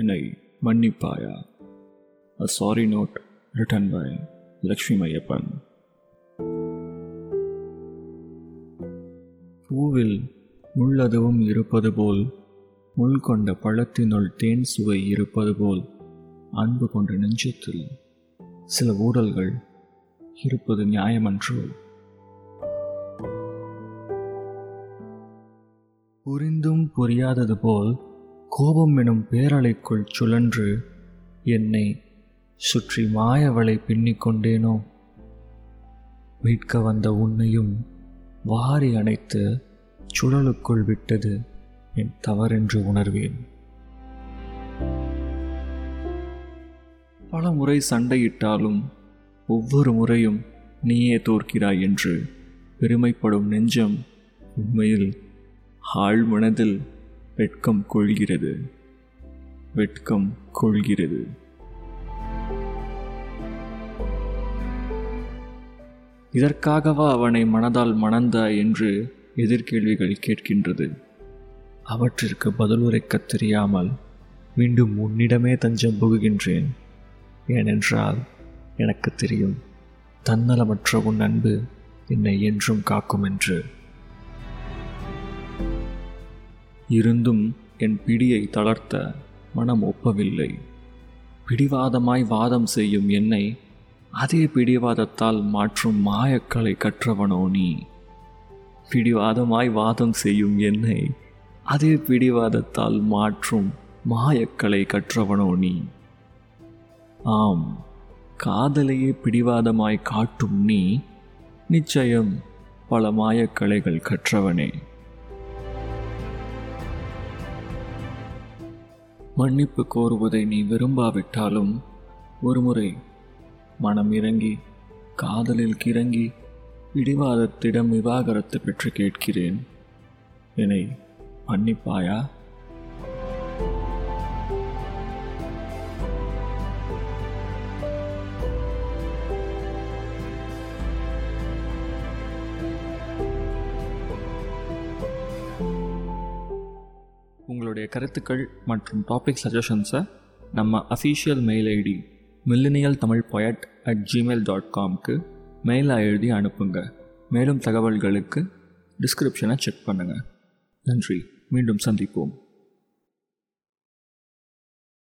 என்னை மன்னிப்பாயா? A sorry note written by Lakshmi Mayappan. பூவில் முள்ளதுவும் இருப்பது போல், முள் கொண்ட பழத்தினுள் தேன் சுவை இருப்பது போல், அன்பு கொண்ட நெஞ்சத்தில் சில ஊடல்கள் இருப்பது நியாயமன்று. புரிந்தும் புரியாதது போல் கோபம் எனும் பேரலைக்குள் சுழன்று என்னை சுற்றி மாயவளை பின்னிக்கொண்டேனோ? மீட்க வந்த உன்னையும் வாரி அணைத்து சுழலுக்குள் விட்டது என் தவறென்று உணர்வேன். பல முறை சண்டையிட்டாலும் ஒவ்வொரு முறையும் நீயே தோற்கிறாய் என்று பெருமைப்படும் நெஞ்சம் உண்மையில் ஆழ்மனதில் வெட்கம் கொள்கிறது. இதற்காகவா அவனை மனதால் மணந்தாய் என்று எதிர்கேள்விகள் கேட்கின்றது. அவற்றிற்கு பதிலுரைக்க தெரியாமல் மீண்டும் உன்னிடமே தஞ்சம் புகுகின்றேன். ஏனென்றால் எனக்கு தெரியும், தன்னலமற்ற உன் அன்பு என்னை என்றும் காக்கும் என்று. இருந்தும் என் பிடியை தளர்த்த மனம் ஒப்பவில்லை. பிடிவாதமாய் வாதம் செய்யும் என்னை அதே பிடிவாதத்தால் மாற்றும் மாயக்கலை கற்றவனோ நீ. பிடிவாதமாய் வாதம் செய்யும் என்னை அதே பிடிவாதத்தால் மாற்றும் மாயக்கலை கற்றவனோ நீ. ஆம், காதலையே பிடிவாதமாய் காட்டும் நீ நிச்சயம் பல மாயக்கலைகள் கற்றவனே. மன்னிப்பு கோருவதை நீ விரும்பாவிட்டாலும் ஒருமுறை மனம் இறங்கி காதலில் கிறங்கி பிடிவாதத்திடம் விவாகரத்து பெற்று கேட்கிறேன், என்னை மன்னிப்பாயா? உங்களுடைய கருத்துக்கள் மற்றும் டாபிக் சஜஷன்ஸை நம்ம அஃபீஷியல் மெயில் ஐடி millennialtamilpoet@gmail.com மெயிலாக எழுதி அனுப்புங்க. மேலும் தகவல்களுக்கு டிஸ்கிரிப்ஷனை செக் பண்ணுங்கள். நன்றி, மீண்டும் சந்திப்போம்.